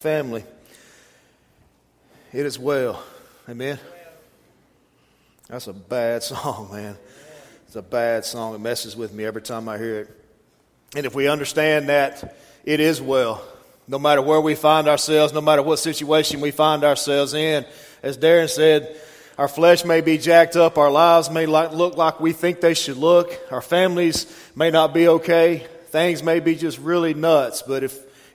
Family, it is well. Amen. That's a bad song, man. It's a bad song. It messes with me every time I hear it. And if we understand that it is well, no matter where we find ourselves, no matter what situation we find ourselves in, as Darren said, our flesh may be jacked up. Our lives may look like we think they should look. Our families may not be okay. Things may be just really nuts. But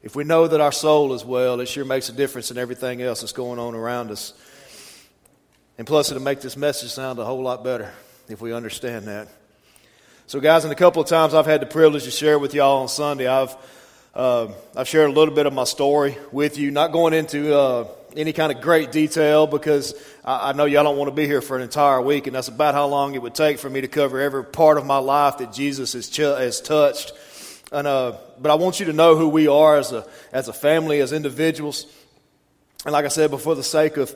if we know that our soul is well, it sure makes a difference in everything else that's going on around us. And plus, it'll make this message sound a whole lot better if we understand that. So, guys, in a couple of times I've had the privilege to share with y'all on Sunday, I've shared a little bit of my story with you, not going into any kind of great detail because I know y'all don't want to be here for an entire week, and that's about how long it would take for me to cover every part of my life that Jesus has touched. And, but I want you to know who we are as a family, as individuals. And like I said, before the sake of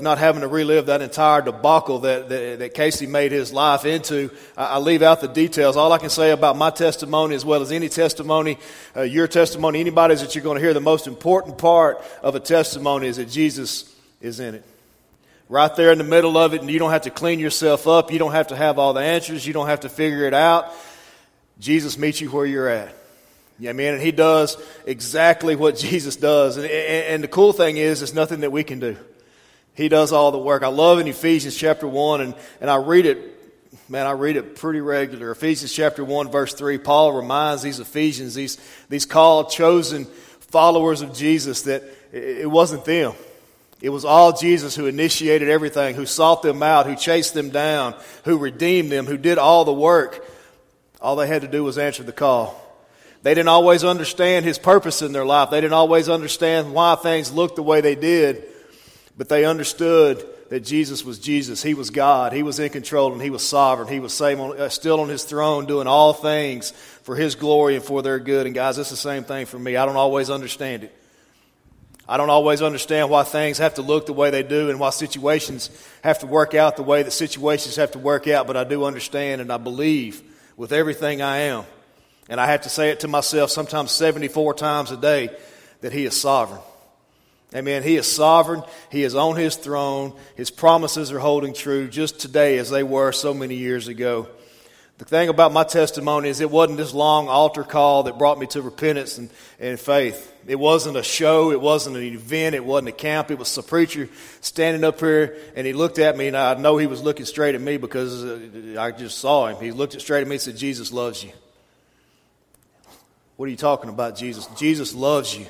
not having to relive that entire debacle that Casey made his life into, I leave out the details. All I can say about my testimony, as well as any testimony, your testimony, anybody's that you're going to hear, the most important part of a testimony is that Jesus is in it. Right there in the middle of it, and you don't have to clean yourself up. You don't have to have all the answers. You don't have to figure it out. Jesus meets you where you're at. Yeah, man, and he does exactly what Jesus does. And the cool thing is, it's nothing that we can do. He does all the work. I love in Ephesians chapter 1, and I read it, man, I read it pretty regular. Ephesians chapter 1, verse 3, Paul reminds these Ephesians, these called, chosen followers of Jesus, that it wasn't them. It was all Jesus who initiated everything, who sought them out, who chased them down, who redeemed them, who did all the work. All they had to do was answer the call. They didn't always understand his purpose in their life. They didn't always understand why things looked the way they did. But they understood that Jesus was Jesus. He was God. He was in control and he was sovereign. He was still on his throne doing all things for his glory and for their good. And guys, it's the same thing for me. I don't always understand it. I don't always understand why things have to look the way they do and why situations have to work out the way that situations have to work out. But I do understand, and I believe with everything I am, and I have to say it to myself sometimes 74 times a day, that he is sovereign. Amen. He is sovereign. He is on his throne. His promises are holding true just today as they were so many years ago. The thing about my testimony is it wasn't this long altar call that brought me to repentance and faith. It wasn't a show. It wasn't an event. It wasn't a camp. It was the preacher standing up here, and he looked at me, and I know he was looking straight at me because I just saw him. He looked straight at me and said, "Jesus loves you." What are you talking about, Jesus? Jesus loves you.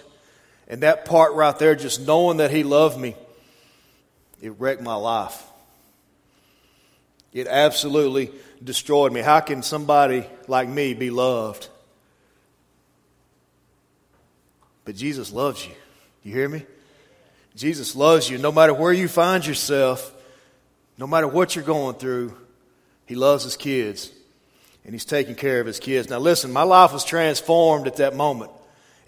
And that part right there, just knowing that he loved me, it wrecked my life. It absolutely destroyed me. How can somebody like me be loved? But Jesus loves you. You hear me? Jesus loves you. No matter where you find yourself, no matter what you're going through, he loves his kids. And he's taking care of his kids. Now listen, my life was transformed at that moment.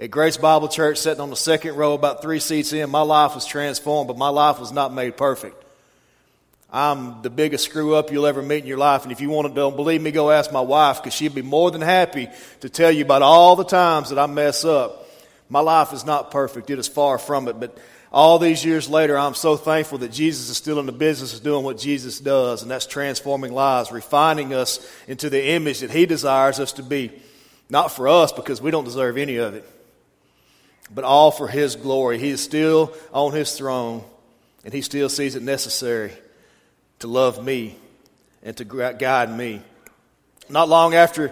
At Grace Bible Church, sitting on the second row, about 3 seats in, my life was transformed, but my life was not made perfect. I'm the biggest screw-up you'll ever meet in your life. And if you want to, don't believe me, go ask my wife, because she'd be more than happy to tell you about all the times that I mess up. My life is not perfect. It is far from it. But all these years later, I'm so thankful that Jesus is still in the business of doing what Jesus does, and that's transforming lives, refining us into the image that he desires us to be. Not for us, because we don't deserve any of it, but all for his glory. He is still on his throne, and he still sees it necessary to love me and to guide me. Not long after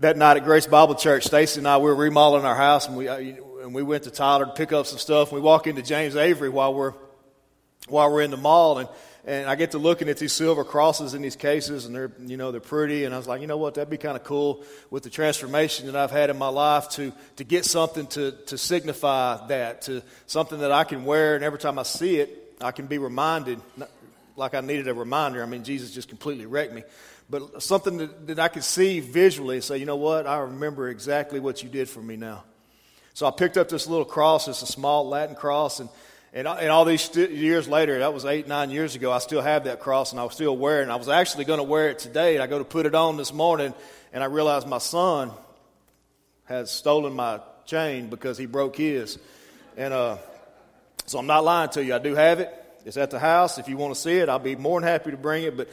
that night at Grace Bible Church, Stacy and I, we were remodeling our house, and we went to Tyler to pick up some stuff. We walk into James Avery while we're in the mall, and I get to looking at these silver crosses in these cases, and they're pretty. And I was like, you know what, that'd be kind of cool with the transformation that I've had in my life to get something to signify that, to something that I can wear, and every time I see it, I can be reminded. Like I needed a reminder. I mean, Jesus just completely wrecked me. But something that I could see visually and say, you know what, I remember exactly what you did for me now. So I picked up this little cross. It's a small Latin cross. And all these years later, that was 8-9 years ago, I still have that cross, and I was still wearing it. I was actually going to wear it today, and I go to put it on this morning, and I realized my son has stolen my chain because he broke his. And so I'm not lying to you. I do have it. It's at the house. If you want to see it, I'll be more than happy to bring it. But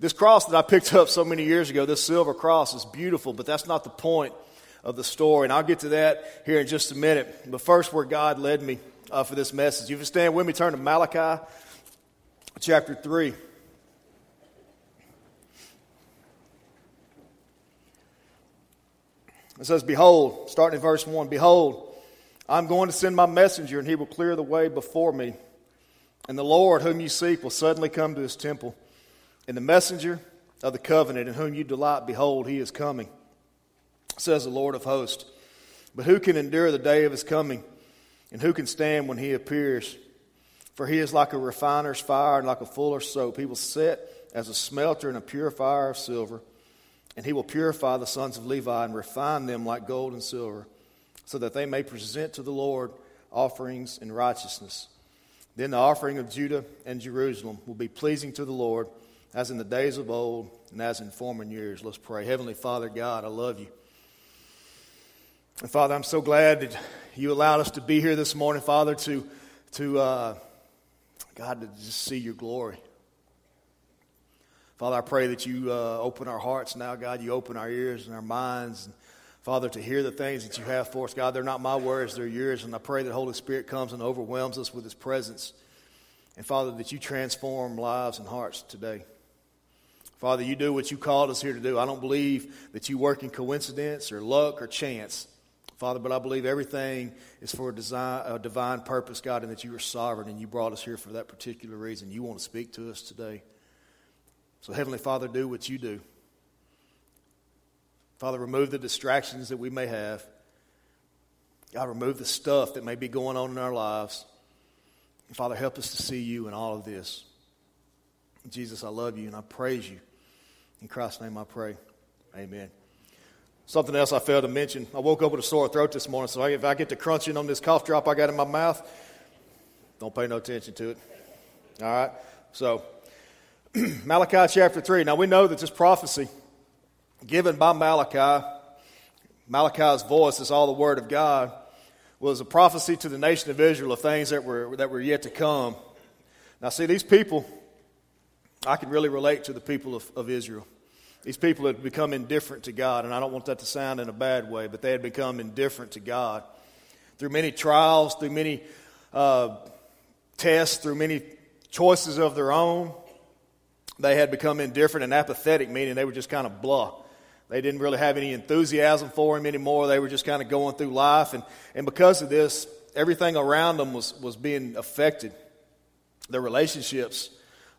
this cross that I picked up so many years ago, this silver cross, is beautiful, but that's not the point of the story. And I'll get to that here in just a minute. But first, where God led me for this message. If you stand with me, turn to Malachi chapter 3. It says, behold, starting in verse 1, behold, I'm going to send my messenger, and he will clear the way before me. And the Lord whom you seek will suddenly come to his temple. And the messenger of the covenant in whom you delight, behold, he is coming, says the Lord of hosts. But who can endure the day of his coming? And who can stand when he appears? For he is like a refiner's fire and like a fuller's soap. He will set as a smelter and a purifier of silver. And he will purify the sons of Levi and refine them like gold and silver, so that they may present to the Lord offerings in righteousness. Then the offering of Judah and Jerusalem will be pleasing to the Lord, as in the days of old and as in former years. Let's pray. Heavenly Father God, I love you. And Father, I'm so glad that you allowed us to be here this morning, Father, God, to just see your glory. Father, I pray that you open our hearts now, God. You open our ears and our minds, and Father, to hear the things that you have for us. God, they're not my words, they're yours, and I pray that the Holy Spirit comes and overwhelms us with his presence. And Father, that you transform lives and hearts today. Father, you do what you called us here to do. I don't believe that you work in coincidence or luck or chance, Father, but I believe everything is for a divine purpose, God, and that you are sovereign and you brought us here for that particular reason. You want to speak to us today. So, Heavenly Father, do what you do. Father, remove the distractions that we may have. God, remove the stuff that may be going on in our lives. And Father, help us to see you in all of this. Jesus, I love you and I praise you. In Christ's name I pray. Amen. Something else I failed to mention. I woke up with a sore throat this morning, so if I get to crunching on this cough drop I got in my mouth, don't pay no attention to it. All right? So, Malachi chapter 3. Now we know that this prophecy given by Malachi, Malachi's voice is all the word of God, was a prophecy to the nation of Israel of things that were yet to come. Now see, these people, I can really relate to the people of Israel. These people had become indifferent to God, and I don't want that to sound in a bad way, but they had become indifferent to God. Through many trials, through many tests, through many choices of their own, they had become indifferent and apathetic, meaning they were just kind of blah. They didn't really have any enthusiasm for him anymore. They were just kind of going through life. And because of this, everything around them was being affected. Their relationships,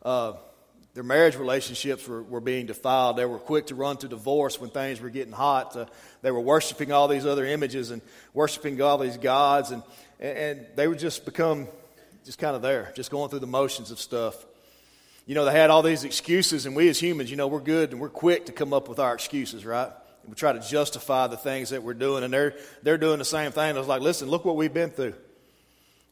their marriage relationships were being defiled. They were quick to run to divorce when things were getting hot. They were worshiping all these other images and worshiping all these gods. And they would just become just kind of there, just going through the motions of stuff. You know, they had all these excuses, and we as humans, you know, we're good and we're quick to come up with our excuses, right? And we try to justify the things that we're doing, and they're doing the same thing. I was like, listen, look what we've been through.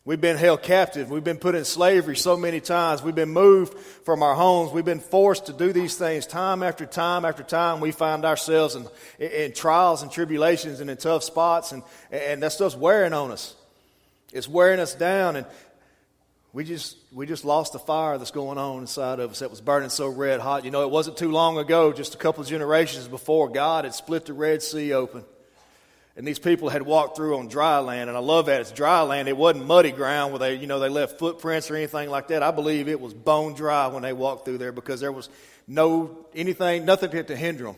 We've been held captive. We've been put in slavery so many times. We've been moved from our homes. We've been forced to do these things time after time after time. We find ourselves in trials and tribulations and in tough spots, and that stuff's wearing on us. It's wearing us down, and we just lost the fire that's going on inside of us that was burning so red hot. You know, it wasn't too long ago, just a couple generations before, God had split the Red Sea open. And these people had walked through on dry land. And I love that. It's dry land. It wasn't muddy ground where they left footprints or anything like that. I believe it was bone dry when they walked through there because there was nothing to hinder them.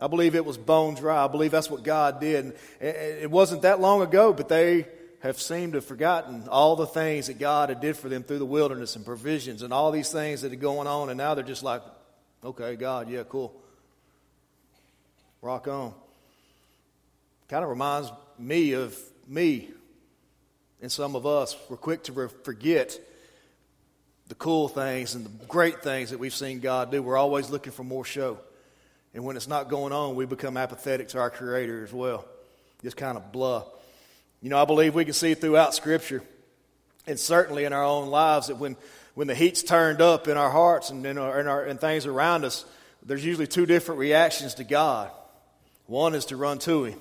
I believe it was bone dry. I believe that's what God did. And it wasn't that long ago, but they have seemed to have forgotten all the things that God had did for them through the wilderness and provisions and all these things that are going on, and now they're just like, okay, God, yeah, cool. Rock on. Kind of reminds me of me and some of us. We're quick to forget the cool things and the great things that we've seen God do. We're always looking for more show. And when it's not going on, we become apathetic to our Creator as well. Just kind of blah. You know, I believe we can see throughout Scripture and certainly in our own lives that when the heat's turned up in our hearts and in things around us, there's usually two different reactions to God. One is to run to Him.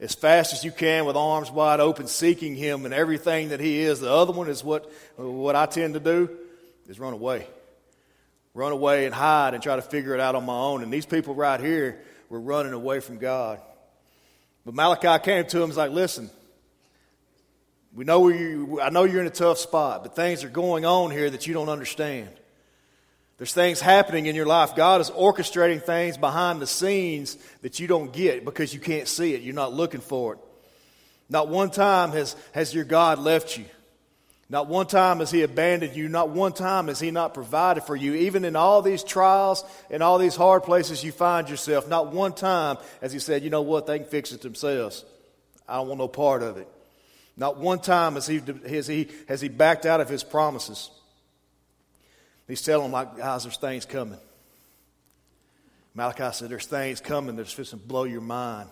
as fast as you can with arms wide open, seeking him and everything that he is. The other one is what I tend to do is run away. Run away and hide and try to figure it out on my own. And these people right here were running away from God. But Malachi came to him and was like, listen, I know you're in a tough spot, but things are going on here that you don't understand. There's things happening in your life. God is orchestrating things behind the scenes that you don't get because you can't see it. You're not looking for it. Not one time has your God left you. Not one time has he abandoned you. Not one time has he not provided for you. Even in all these trials and all these hard places you find yourself, not one time has he said, you know what, they can fix it themselves. I don't want no part of it. Not one time has he backed out of his promises. He's telling them, like, guys, there's things coming. Malachi said, there's things coming that's just going to blow your mind.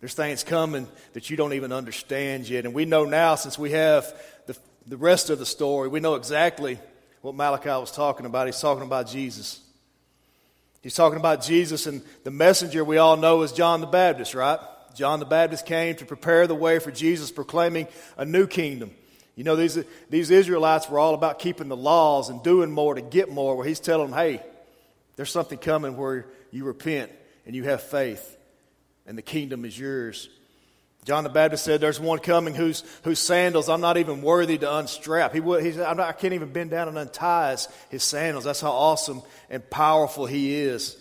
There's things coming that you don't even understand yet. And we know now, since we have the rest of the story, we know exactly what Malachi was talking about. He's talking about Jesus. He's talking about Jesus, and the messenger we all know is John the Baptist, right? John the Baptist came to prepare the way for Jesus, proclaiming a new kingdom. You know, these Israelites were all about keeping the laws and doing more to get more, where he's telling them, hey, there's something coming where you repent and you have faith and the kingdom is yours. John the Baptist said, there's one coming whose sandals I'm not even worthy to unstrap. I can't even bend down and untie his sandals. That's how awesome and powerful he is.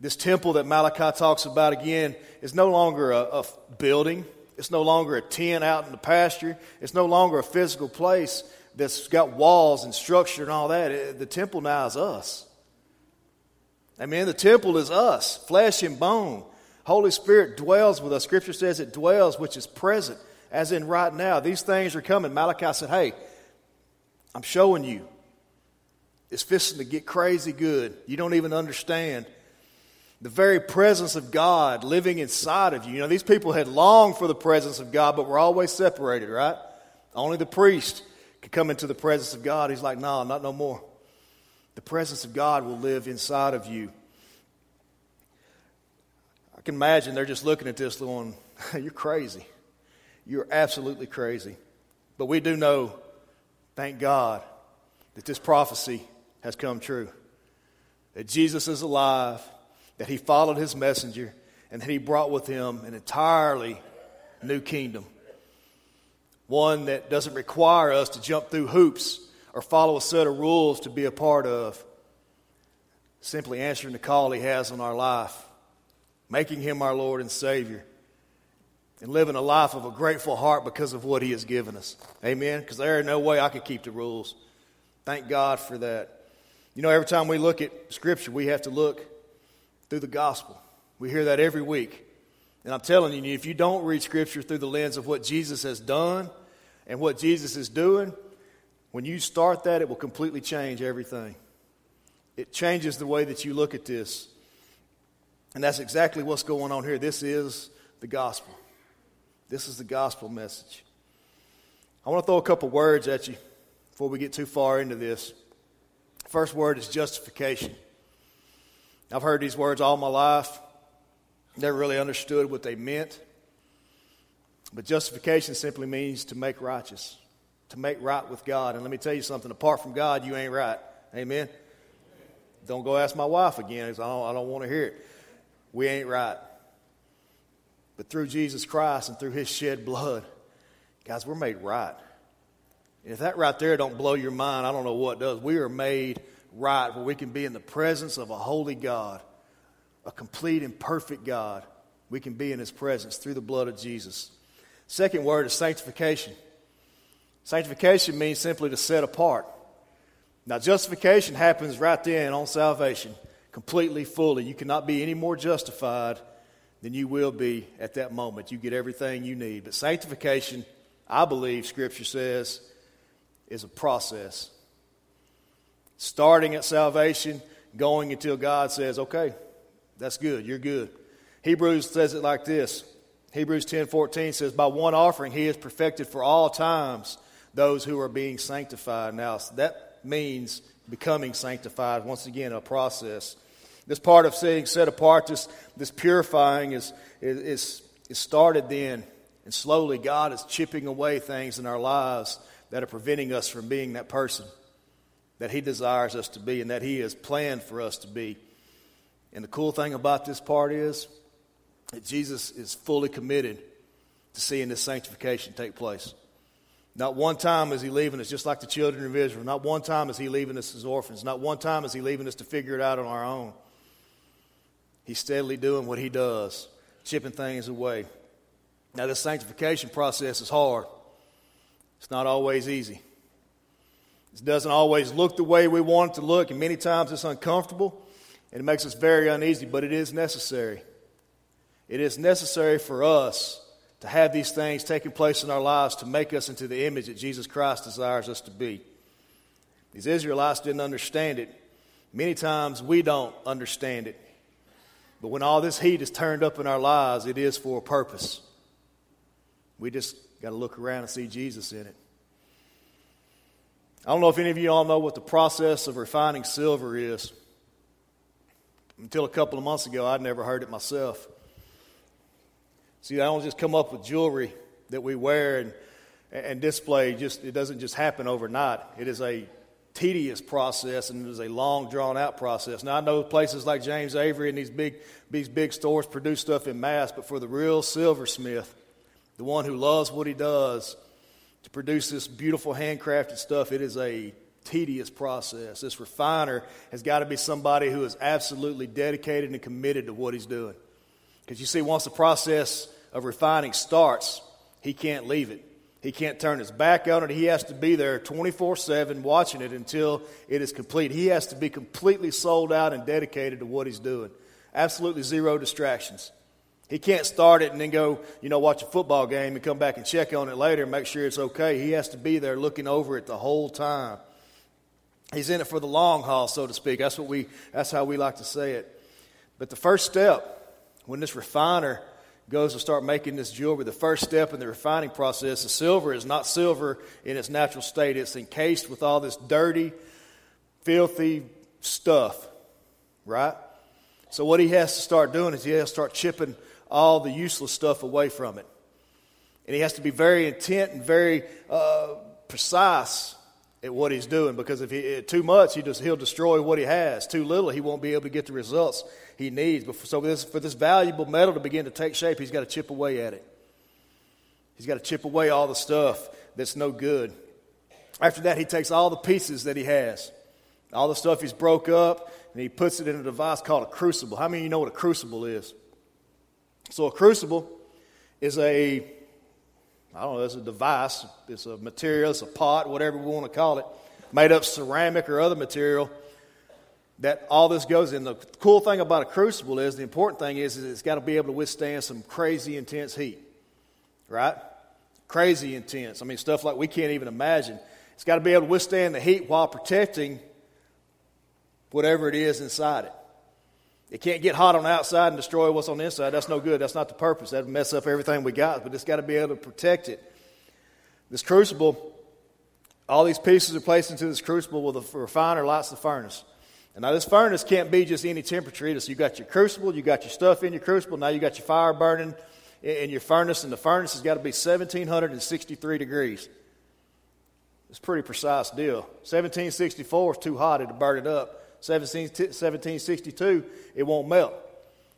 This temple that Malachi talks about again is no longer a building. It's no longer a tent out in the pasture. It's no longer a physical place that's got walls and structure and all that. The temple now is us. Amen. The temple is us, flesh and bone. Holy Spirit dwells with us. Scripture says it dwells, which is present, as in right now. These things are coming. Malachi said, hey, I'm showing you. It's fixing to get crazy good. You don't even understand. The very presence of God living inside of you. You know, these people had longed for the presence of God, but were always separated, right? Only the priest could come into the presence of God. He's like, no, not no more. The presence of God will live inside of you. I can imagine they're just looking at this going, you're crazy. You're absolutely crazy. But we do know, thank God, that this prophecy has come true. That Jesus is alive, that he followed his messenger, and that he brought with him an entirely new kingdom. One that doesn't require us to jump through hoops or follow a set of rules to be a part of. Simply answering the call he has on our life, making him our Lord and Savior, and living a life of a grateful heart because of what he has given us. Amen? Because there is no way I could keep the rules. Thank God for that. You know, every time we look at Scripture, we have to look through the gospel. We hear that every week. And I'm telling you, if you don't read Scripture through the lens of what Jesus has done and what Jesus is doing, when you start that, it will completely change everything. It changes the way that you look at this. And that's exactly what's going on here. This is the gospel. This is the gospel message. I want to throw a couple words at you before we get too far into this. First word is justification. I've heard these words all my life. Never really understood what they meant. But justification simply means to make righteous, to make right with God. And let me tell you something, apart from God, you ain't right. Amen? Don't go ask my wife again, because I don't want to hear it. We ain't right. But through Jesus Christ and through his shed blood, guys, we're made right. And if that right there don't blow your mind, I don't know what does. We are made right, where we can be in the presence of a holy God, a complete and perfect God. We can be in his presence through the blood of Jesus. Second word is sanctification. Sanctification means simply to set apart. Now, justification happens right then on salvation, completely, fully. You cannot be any more justified than you will be at that moment. You get everything you need. But sanctification, I believe Scripture says, is a process. Starting at salvation, going until God says, okay, that's good, you're good. Hebrews says it like this. Hebrews 10:14 says, by one offering he has perfected for all times those who are being sanctified. Now, that means becoming sanctified, once again, a process. This part of being set apart, this purifying is It started then, and slowly God is chipping away things in our lives that are preventing us from being that person that He desires us to be and that He has planned for us to be. And the cool thing about this part is that Jesus is fully committed to seeing this sanctification take place. Not one time is He leaving us, just like the children of Israel. Not one time is He leaving us as orphans. Not one time is He leaving us to figure it out on our own. He's steadily doing what He does, chipping things away. Now, this sanctification process is hard. It's not always easy. It doesn't always look the way we want it to look, and many times it's uncomfortable, and it makes us very uneasy, but it is necessary. It is necessary for us to have these things taking place in our lives to make us into the image that Jesus Christ desires us to be. These Israelites didn't understand it. Many times we don't understand it. But when all this heat is turned up in our lives, it is for a purpose. We just got to look around and see Jesus in it. I don't know if any of you all know what the process of refining silver is. Until a couple of months ago, I'd never heard it myself. See, I don't just come up with jewelry that we wear and display. It doesn't just happen overnight. It is a tedious process, and it is a long, drawn-out process. Now, I know places like James Avery and these big stores produce stuff in mass, but for the real silversmith, the one who loves what he does, to produce this beautiful handcrafted stuff, it is a tedious process. This refiner has got to be somebody who is absolutely dedicated and committed to what he's doing. Because you see, once the process of refining starts, he can't leave it. He can't turn his back on it. He has to be there 24/7 watching it until it is complete. He has to be completely sold out and dedicated to what he's doing. Absolutely zero distractions. He can't start it and then go, watch a football game and come back and check on it later and make sure it's okay. He has to be there looking over it the whole time. He's in it for the long haul, so to speak. That's how we like to say it. But the first step, when this refiner goes to start making this jewelry, the first step in the refining process, the silver is not silver in its natural state. It's encased with all this dirty, filthy stuff, right? So what he has to start doing is he has to start chipping all the useless stuff away from it. And he has to be very intent and very precise at what he's doing, because if he too much, he'll destroy what he has. Too little, he won't be able to get the results he needs. But for this valuable metal to begin to take shape, he's got to chip away at it. He's got to chip away all the stuff that's no good. After that, he takes all the pieces that he has, all the stuff he's broke up, and he puts it in a device called a crucible. How many of you know what a crucible is? So a crucible is a device, it's a material, it's a pot, whatever we want to call it, made up ceramic or other material, that all this goes in. The cool thing about a crucible is, the important thing is it's got to be able to withstand some crazy intense heat, right? Crazy intense. I mean, stuff like we can't even imagine. It's got to be able to withstand the heat while protecting whatever it is inside it. It can't get hot on the outside and destroy what's on the inside. That's no good. That's not the purpose. That would mess up everything we got, but it's got to be able to protect it. This crucible, all these pieces are placed into this crucible where the refiner lights the furnace. And now this furnace can't be just any temperature. So you got your crucible, you got your stuff in your crucible, now you got your fire burning in your furnace, and the furnace has got to be 1,763 degrees. It's a pretty precise deal. 1,764 is too hot, it'll burn it up. 1762, it won't melt.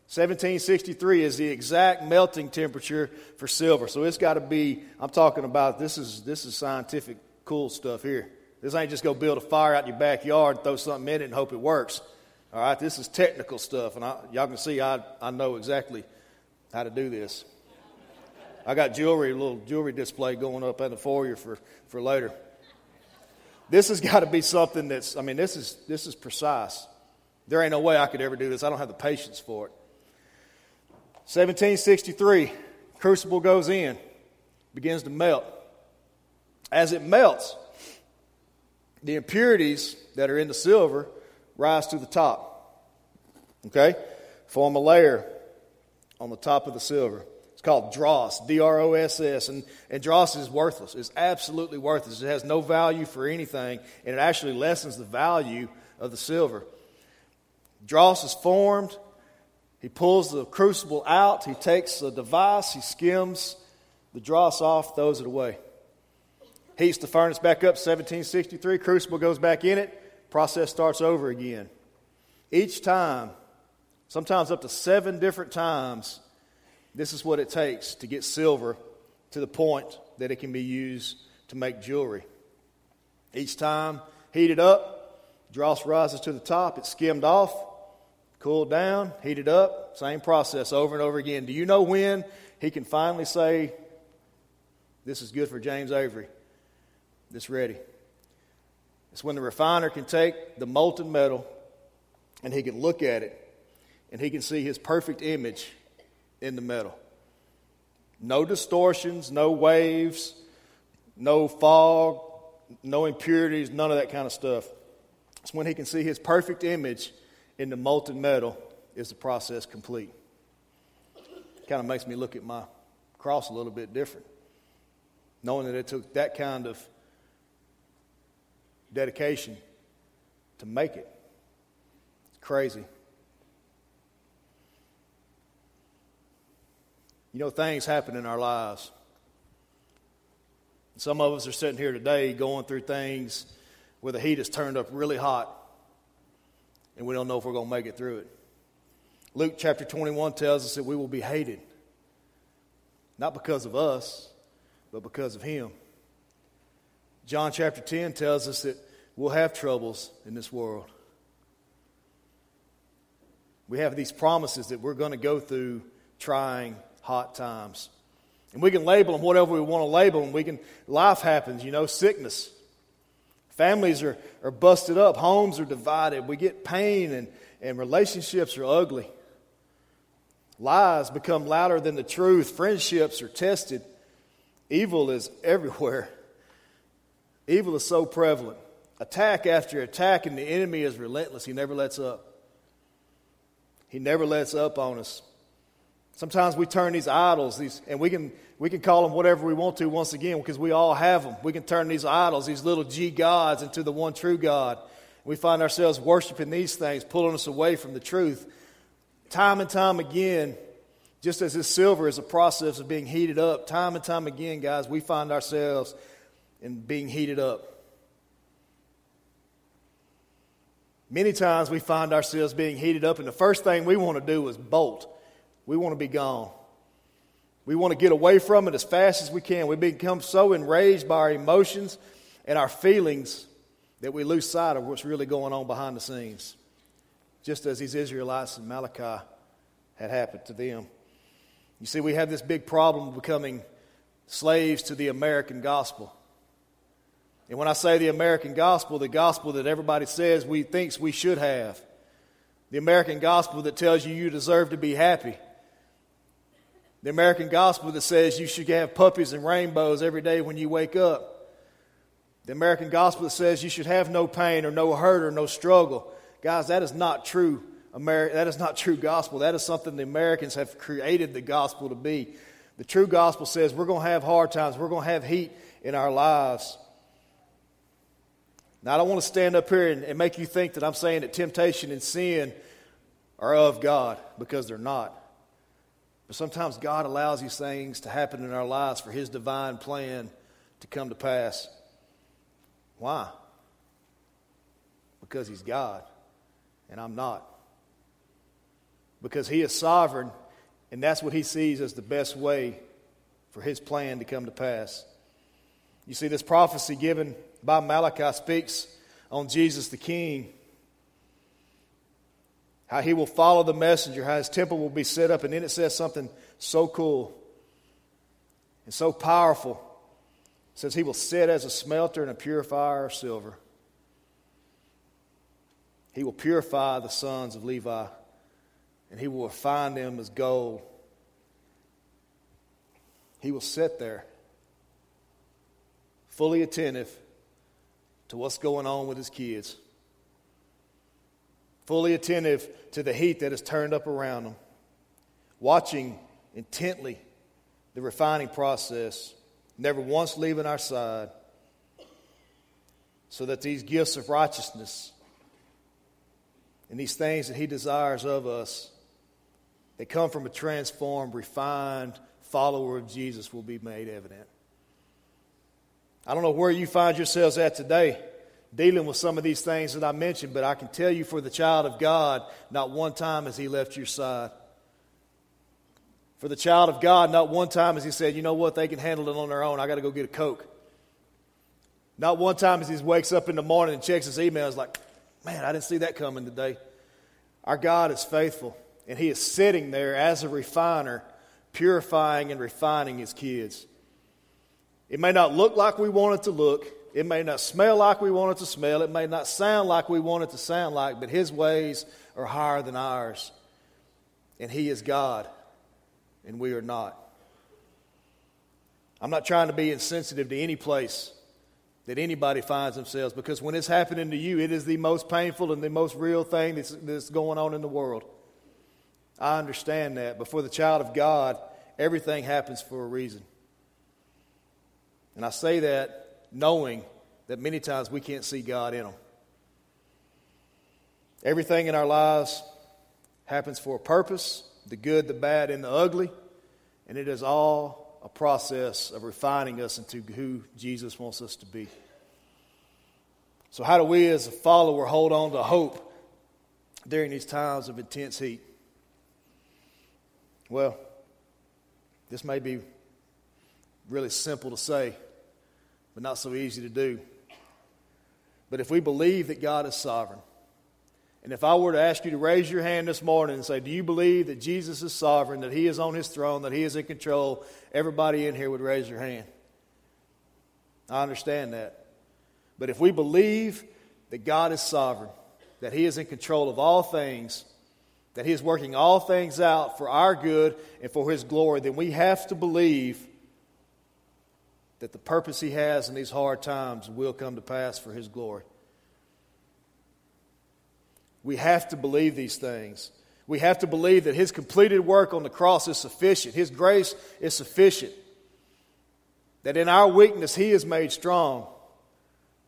1763 is the exact melting temperature for silver. So it's got to be, I'm talking about, this is scientific cool stuff here. This ain't just go build a fire out in your backyard, throw something in it and hope it works. All right, this is technical stuff. And y'all can see I know exactly how to do this. I got jewelry, a little jewelry display going up in the foyer for later. This has got to be something that's, I mean, this is precise. There ain't no way I could ever do this. I don't have the patience for it. 1763, crucible goes in, begins to melt. As it melts, the impurities that are in the silver rise to the top, okay? Form a layer on the top of the silver. Called dross, D-R-O-S-S, and dross is worthless. It's absolutely worthless. It has no value for anything, and it actually lessens the value of the silver. Dross is formed, He pulls the crucible out. He takes the device. He skims the dross off, throws it away. Heats the furnace back up, 1763. Crucible goes back in it. Process starts over again. Each time, sometimes up to 7 different times, this is what it takes to get silver to the point that it can be used to make jewelry. Each time heated up, dross rises to the top, it's skimmed off, cooled down, heated up, same process over and over again. Do you know when he can finally say, this is good for James Avery, it's ready? It's when the refiner can take the molten metal and he can look at it and he can see his perfect image in the metal. No distortions, no waves, no fog, no impurities, none of that kind of stuff. It's when he can see his perfect image in the molten metal is the process complete. Kind of makes me look at my cross a little bit different, knowing that it took that kind of dedication to make it. It's crazy. You know, things happen in our lives. Some of us are sitting here today going through things where the heat is turned up really hot, and we don't know if we're going to make it through it. Luke chapter 21 tells us that we will be hated, not because of us, but because of him. John chapter 10 tells us that we'll have troubles in this world. We have these promises that we're going to go through trying hot times. And we can label them whatever we want to label them. We can, life happens, you know, sickness. Families are busted up. Homes are divided. We get pain and relationships are ugly. Lies become louder than the truth. Friendships are tested. Evil is everywhere. Evil is so prevalent. Attack after attack, and the enemy is relentless. He never lets up. He never lets up on us. Sometimes we turn these idols, and we can call them whatever we want to once again, because we all have them. We can turn these idols, these little G gods, into the one true God. We find ourselves worshiping these things, pulling us away from the truth. Time and time again, just as this silver is a process of being heated up, time and time again, guys, we find ourselves in being heated up. Many times we find ourselves being heated up, and the first thing we want to do is bolt. We want to be gone. We want to get away from it as fast as we can. We become so enraged by our emotions and our feelings that we lose sight of what's really going on behind the scenes, just as these Israelites in Malachi had happened to them. You see, we have this big problem of becoming slaves to the American gospel. And when I say the American gospel, the gospel that everybody says we thinks we should have, the American gospel that tells you you deserve to be happy, the American gospel that says you should have puppies and rainbows every day when you wake up. The American gospel that says you should have no pain or no hurt or no struggle. Guys, that is not true. That is not true gospel. That is something the Americans have created the gospel to be. The true gospel says we're going to have hard times. We're going to have heat in our lives. Now, I don't want to stand up here and make you think that I'm saying that temptation and sin are of God, because they're not. But sometimes God allows these things to happen in our lives for his divine plan to come to pass. Why? Because he's God and I'm not. Because he is sovereign, and that's what he sees as the best way for his plan to come to pass. You see, this prophecy given by Malachi speaks on Jesus the King, how he will follow the messenger, how his temple will be set up, and then it says something so cool and so powerful. It says he will sit as a smelter and a purifier of silver. He will purify the sons of Levi, and he will refine them as gold. He will sit there, fully attentive to what's going on with his kids, fully attentive to the heat that is turned up around them, watching intently the refining process, never once leaving our side, so that these gifts of righteousness and these things that he desires of us that come from a transformed, refined follower of Jesus will be made evident. I don't know where you find yourselves at today dealing with some of these things that I mentioned, but I can tell you for the child of God, not one time has he left your side. For the child of God, not one time has he said, you know what, they can handle it on their own. I got to go get a Coke. Not one time as he wakes up in the morning and checks his emails like, man, I didn't see that coming today. Our God is faithful, and he is sitting there as a refiner, purifying and refining his kids. It may not look like we want it to look. It may not smell like we want it to smell. It may not sound like we want it to sound like, but his ways are higher than ours. And he is God, and we are not. I'm not trying to be insensitive to any place that anybody finds themselves, because when it's happening to you, it is the most painful and the most real thing that's going on in the world. I understand that. But for the child of God, everything happens for a reason. And I say that knowing that many times we can't see God in them. Everything in our lives happens for a purpose, the good, the bad, and the ugly, and it is all a process of refining us into who Jesus wants us to be. So how do we as a follower hold on to hope during these times of intense heat? Well, this may be really simple to say, but not so easy to do. But if we believe that God is sovereign, and if I were to ask you to raise your hand this morning and say, do you believe that Jesus is sovereign, that he is on his throne, that he is in control, everybody in here would raise their hand. I understand that. But if we believe that God is sovereign, that he is in control of all things, that he is working all things out for our good and for his glory, then we have to believe that the purpose he has in these hard times will come to pass for his glory. We have to believe these things. We have to believe that his completed work on the cross is sufficient. His grace is sufficient. That in our weakness, he is made strong.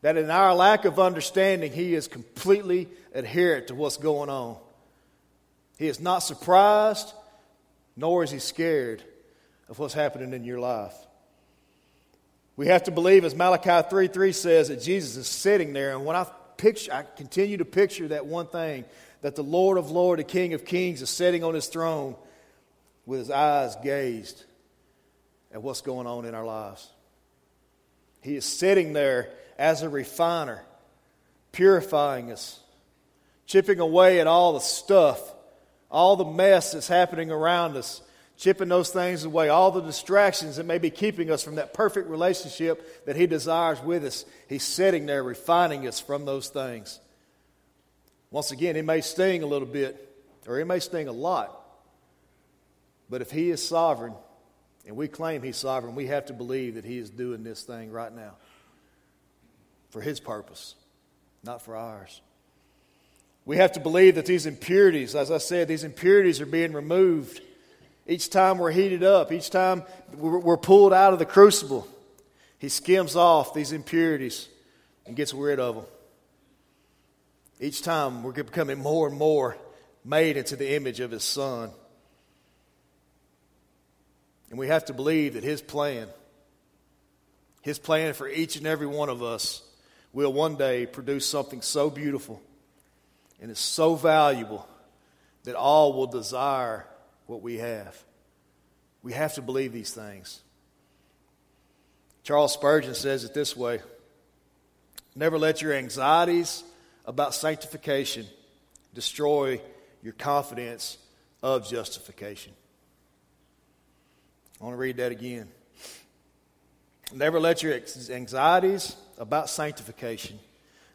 That in our lack of understanding, he is completely adherent to what's going on. He is not surprised, nor is he scared of what's happening in your life. We have to believe, as Malachi 3:3 says, that Jesus is sitting there. And when I continue to picture that one thing, that the Lord of Lords, the King of Kings, is sitting on his throne with his eyes gazed at what's going on in our lives. He is sitting there as a refiner, purifying us, chipping away at all the stuff, all the mess that's happening around us, chipping those things away, all the distractions that may be keeping us from that perfect relationship that he desires with us. He's sitting there refining us from those things. Once again, it may sting a little bit, or it may sting a lot. But if he is sovereign, and we claim he's sovereign, we have to believe that he is doing this thing right now for his purpose, not for ours. We have to believe that these impurities, as I said, these impurities are being removed. Each time we're heated up, each time we're pulled out of the crucible, he skims off these impurities and gets rid of them. Each time we're becoming more and more made into the image of his Son. And we have to believe that his plan for each and every one of us will one day produce something so beautiful and is so valuable that all will desire what we have. We have to believe these things. Charles Spurgeon says it this way: never let your anxieties about sanctification destroy your confidence of justification. I want to read that again. Never let your anxieties about sanctification,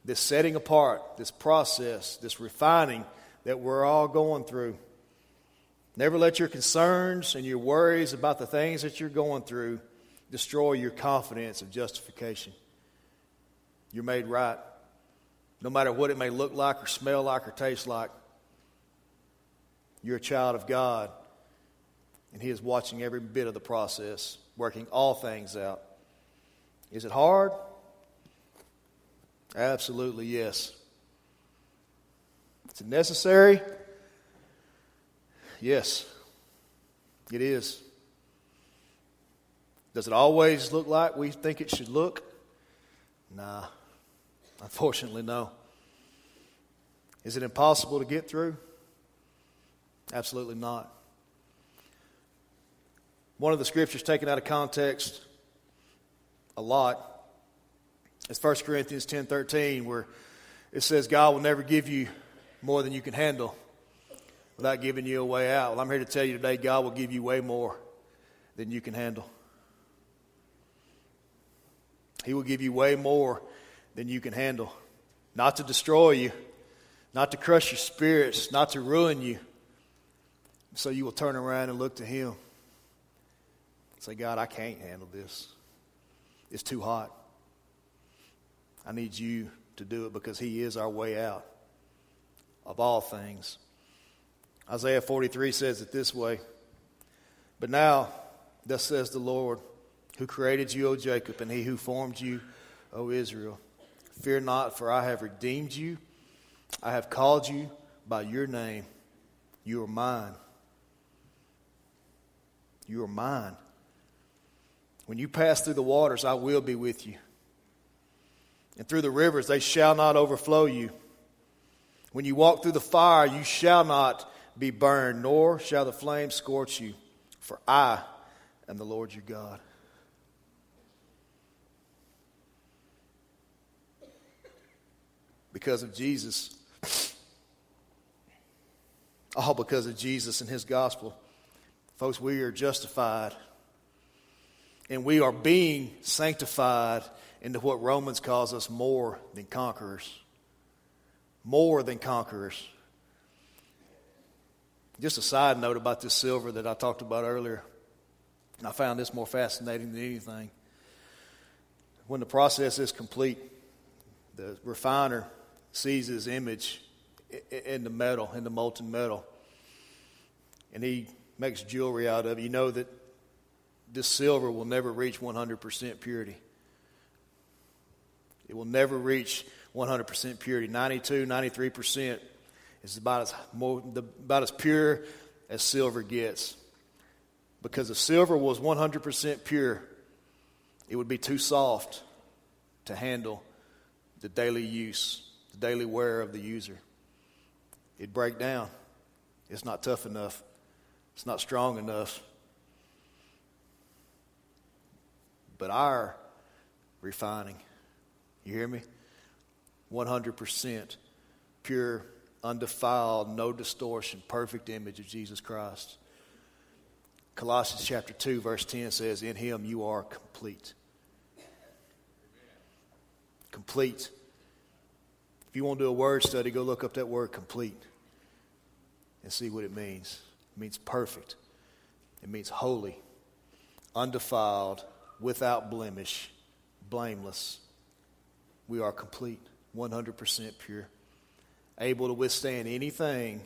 this setting apart, this process, this refining that we're all going through, never let your concerns and your worries about the things that you're going through destroy your confidence of justification. You're made right, no matter what it may look like or smell like or taste like. You're a child of God, and he is watching every bit of the process, working all things out. Is it hard? Absolutely, yes. Is it necessary? Yes. It is. Does it always look like we think it should look? Nah. Unfortunately, no. Is it impossible to get through? Absolutely not. One of the scriptures taken out of context a lot is 1 Corinthians 10:13, where it says God will never give you more than you can handle without giving you a way out. Well, I'm here to tell you today, God will give you way more than you can handle. He will give you way more than you can handle. Not to destroy you, not to crush your spirits, not to ruin you. So you will turn around and look to Him. Say, God, I can't handle this. It's too hot. I need you to do it, because He is our way out of all things. Isaiah 43 says it this way. But now, thus says the Lord, who created you, O Jacob, and He who formed you, O Israel. Fear not, for I have redeemed you. I have called you by your name. You are mine. You are mine. When you pass through the waters, I will be with you. And through the rivers, they shall not overflow you. When you walk through the fire, you shall not be burned, nor shall the flame scorch you. For I am the Lord your God. Because of Jesus. All because of Jesus and His gospel. Folks, we are justified. And we are being sanctified into what Romans calls us more than conquerors. More than conquerors. Just a side note about this silver that I talked about earlier. And I found this more fascinating than anything. When the process is complete, the refiner sees his image in the metal, in the molten metal. And he makes jewelry out of it. You know that this silver will never reach 100% purity. It will never reach 100% purity. 92, 93% is about as pure as silver gets. Because if silver was 100% pure, it would be too soft to handle the daily use, the daily wear of the user. It'd break down. It's not tough enough. It's not strong enough. But our refining, you hear me? 100% pure, undefiled, no distortion, perfect image of Jesus Christ. Colossians chapter 2, verse 10 says, in Him you are complete. Complete. If you want to do a word study, go look up that word complete and see what it means. It means perfect. It means holy, undefiled, without blemish, blameless. We are complete, 100% pure, able to withstand anything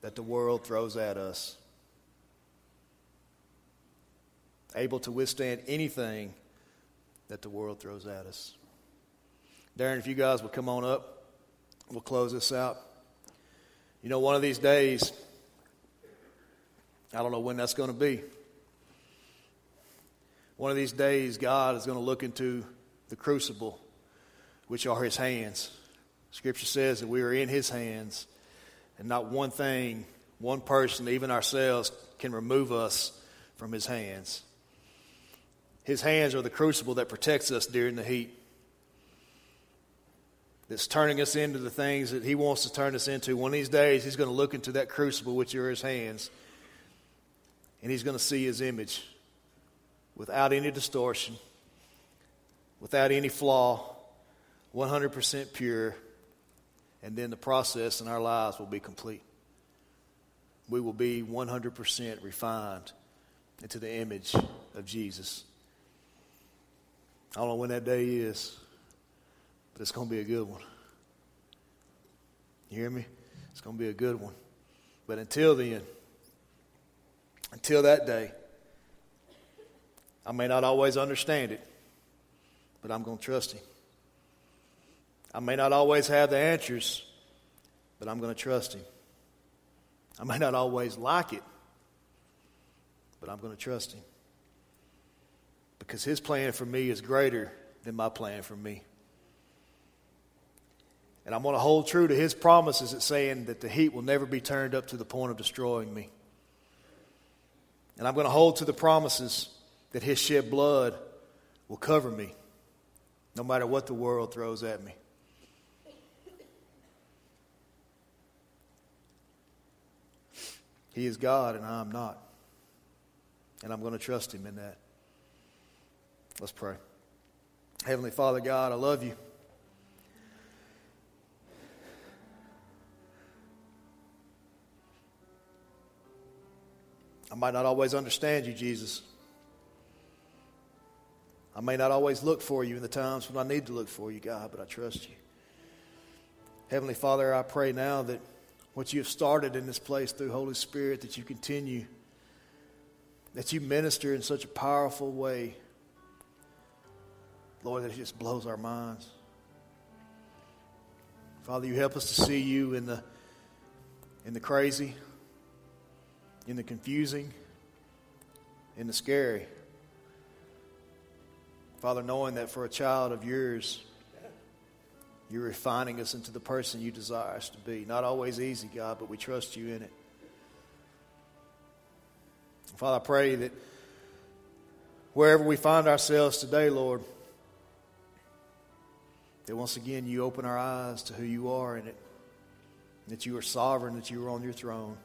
that the world throws at us. Able to withstand anything that the world throws at us. Darren, if you guys will come on up, we'll close this out. You know, one of these days, I don't know when that's going to be. One of these days, God is going to look into the crucible, which are His hands. Scripture says that we are in His hands, and not one thing, one person, even ourselves, can remove us from His hands. His hands are the crucible that protects us during the heat. That's turning us into the things that He wants to turn us into. One of these days, He's going to look into that crucible, which are His hands, and He's going to see His image without any distortion, without any flaw, 100% pure, and then the process in our lives will be complete. We will be 100% refined into the image of Jesus. I don't know when that day is, but it's going to be a good one. You hear me? It's going to be a good one. But until then, until that day, I may not always understand it, but I'm going to trust Him. I may not always have the answers, but I'm going to trust Him. I may not always like it, but I'm going to trust him because his plan for me is greater than my plan for me. And I'm going to hold true to his promises at saying that the heat will never be turned up to the point of destroying me. And I'm going to hold to the promises that his shed blood will cover me no matter what the world throws at me. He is God and I am not. And I'm going to trust him in that. Let's pray. Heavenly Father God, I love you. I might not always understand you, Jesus. I may not always look for you in the times when I need to look for you, God, but I trust you. Heavenly Father, I pray now that what you have started in this place through Holy Spirit, that you continue, that you minister in such a powerful way, Lord, that it just blows our minds. Father, you help us to see you in the crazy, in the confusing, in the scary. Father, knowing that for a child of yours, you're refining us into the person you desire us to be. Not always easy, God, but we trust you in it. Father, I pray that wherever we find ourselves today, Lord, that once again you open our eyes to who you are in it, that you are sovereign, that you are on your throne,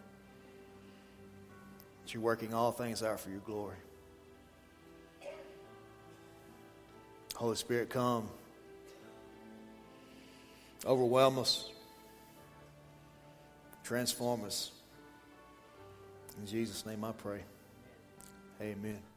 that you're working all things out for your glory. Holy Spirit, come. Overwhelm us. Transform us. In Jesus' name I pray. Amen.